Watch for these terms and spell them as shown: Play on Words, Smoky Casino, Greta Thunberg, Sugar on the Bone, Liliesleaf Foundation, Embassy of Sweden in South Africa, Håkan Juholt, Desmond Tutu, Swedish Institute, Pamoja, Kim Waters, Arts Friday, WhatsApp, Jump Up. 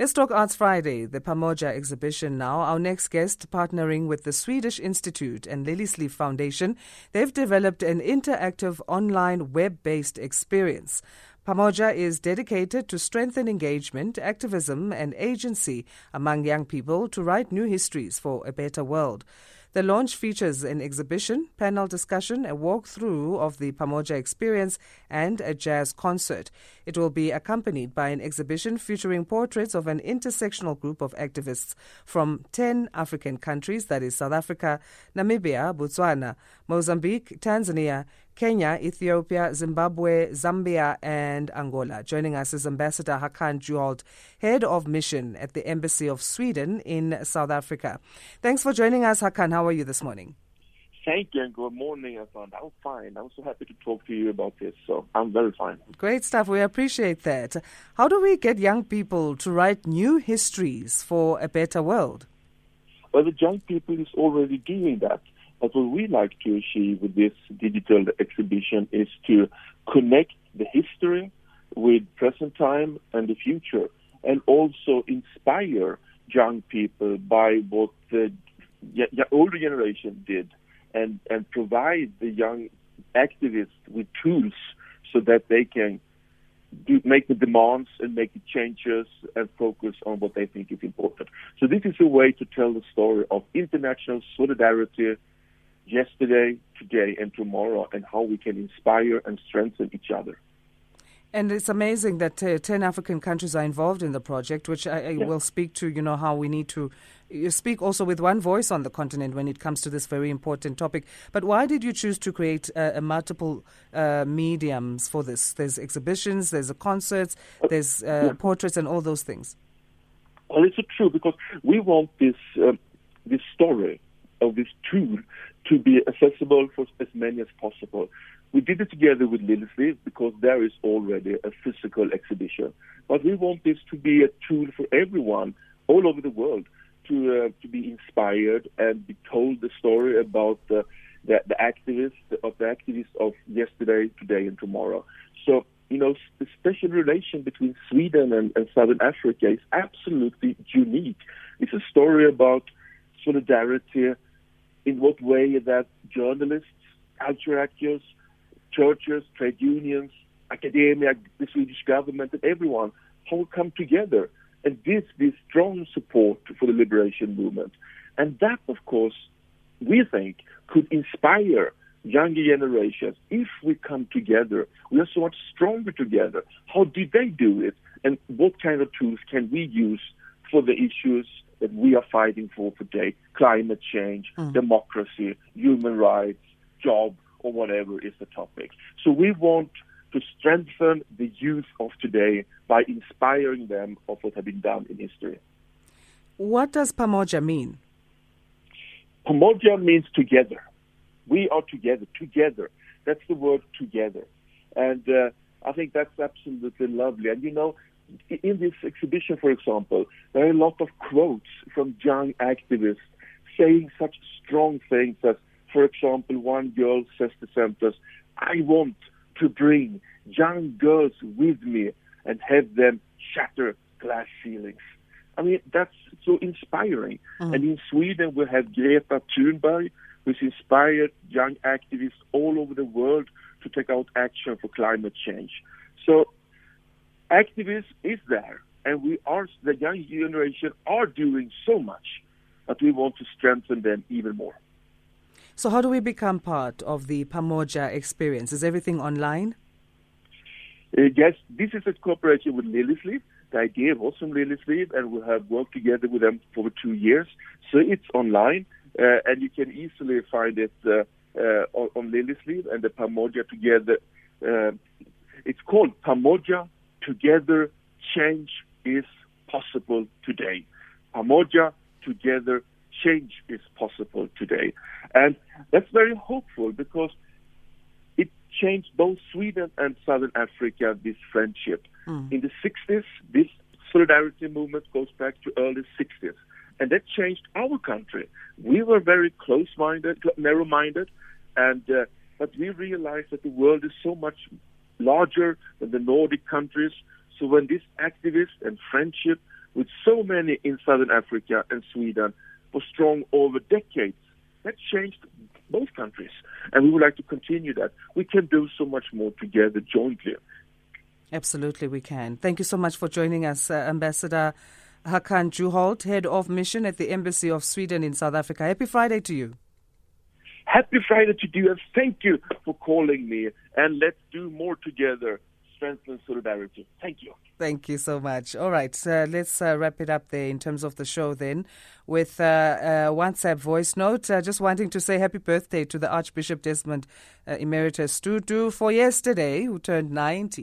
Let's talk Arts Friday, the Pamoja exhibition now. Our next guest, partnering with the Swedish Institute and Liliesleaf Foundation, they've developed an interactive online web-based experience. Pamoja is dedicated to strengthen engagement, activism and agency among young people to write new histories for a better world. The launch features an exhibition, panel discussion, a walkthrough of the Pamoja experience and a jazz concert. It will be accompanied by an exhibition featuring portraits of an intersectional group of activists from 10 African countries, that is South Africa, Namibia, Botswana, Mozambique, Tanzania, Kenya, Ethiopia, Zimbabwe, Zambia and Angola. Joining us is Ambassador Håkan Juholt, Head of Mission at the Embassy of Sweden in South Africa. Thanks for joining us, Håkan. How are you this morning? Thank you and good morning, everyone. I'm fine. I'm so happy to talk to you about this. So I'm very fine. Great stuff. We appreciate that. How do we get young people to write new histories for a better world? Well, the young people is already doing that. But what we like to achieve with this digital exhibition is to connect the history with present time and the future, and also inspire young people by what the older generation did, and provide the young activists with tools so that they can make the demands and make the changes and focus on what they think is important. So this is a way to tell the story of international solidarity yesterday, today, and tomorrow, and how we can inspire and strengthen each other. And it's amazing that 10 African countries are involved in the project, which I will speak to, you know, how we need to speak also with one voice on the continent when it comes to this very important topic. But why did you choose to create multiple mediums for this? There's exhibitions, there's concerts, there's portraits and all those things. Well, it's true because we want this story of this tool to be accessible for as many as possible. We did it together with Liliesleaf because there is already a physical exhibition. But we want this to be a tool for everyone all over the world to be inspired and be told the story about the activists of yesterday, today, and tomorrow. So, you know, the special relation between Sweden and Southern Africa is absolutely unique. It's a story about solidarity, in what way that journalists, culture actors, churches, trade unions, academia, the Swedish government, and everyone all come together and give this strong support for the liberation movement. And that, of course, we think could inspire younger generations. If we come together, we are so much stronger together. How did they do it? And what kind of tools can we use for the issues that we are fighting for today, climate change, democracy, human rights, job, or whatever is the topic. So we want to strengthen the youth of today by inspiring them of what has been done in history. What does Pamoja mean? Pamoja means together. We are together, together. That's the word together. And I think that's absolutely lovely. And, you know, in this exhibition, for example, there are a lot of quotes from young activists saying such strong things as, for example, one girl says to the sentence, "I want to bring young girls with me and have them shatter glass ceilings." I mean, that's so inspiring. Mm. And in Sweden, we have Greta Thunberg, who's inspired young activists all over the world to take out action for climate change. So activism is there, and we are, the young generation are doing so much, but we want to strengthen them even more. So how do we become part of the Pamoja experience? Is everything online? Yes, this is a cooperation with Liliesleaf. The idea was from Liliesleaf, and we have worked together with them for 2 years. So it's online, and you can easily find it on Liliesleaf and the Pamoja together. It's called Pamoja. Together, change is possible today. Pamoja, together, change is possible today. And that's very hopeful because it changed both Sweden and Southern Africa, this friendship. Mm. In the 60s, this solidarity movement goes back to early 60s. And that changed our country. We were very close-minded, narrow-minded, and but we realized that the world is so much larger than the Nordic countries. So when this activist and friendship with so many in Southern Africa and Sweden was strong over decades. That changed both countries, and we would like to continue that. We can do so much more together jointly. Absolutely, we can. Thank you so much for joining us, Ambassador Håkan Juholt, Head of Mission at the Embassy of Sweden in South Africa. Happy Friday to you. Happy Friday to you, and thank you for calling me. And let's do more together, strengthen solidarity. Thank you. Thank you so much. All right, let's wrap it up there in terms of the show then with a WhatsApp voice note. Just wanting to say happy birthday to the Archbishop Desmond Emeritus Tutu for yesterday, who turned 90.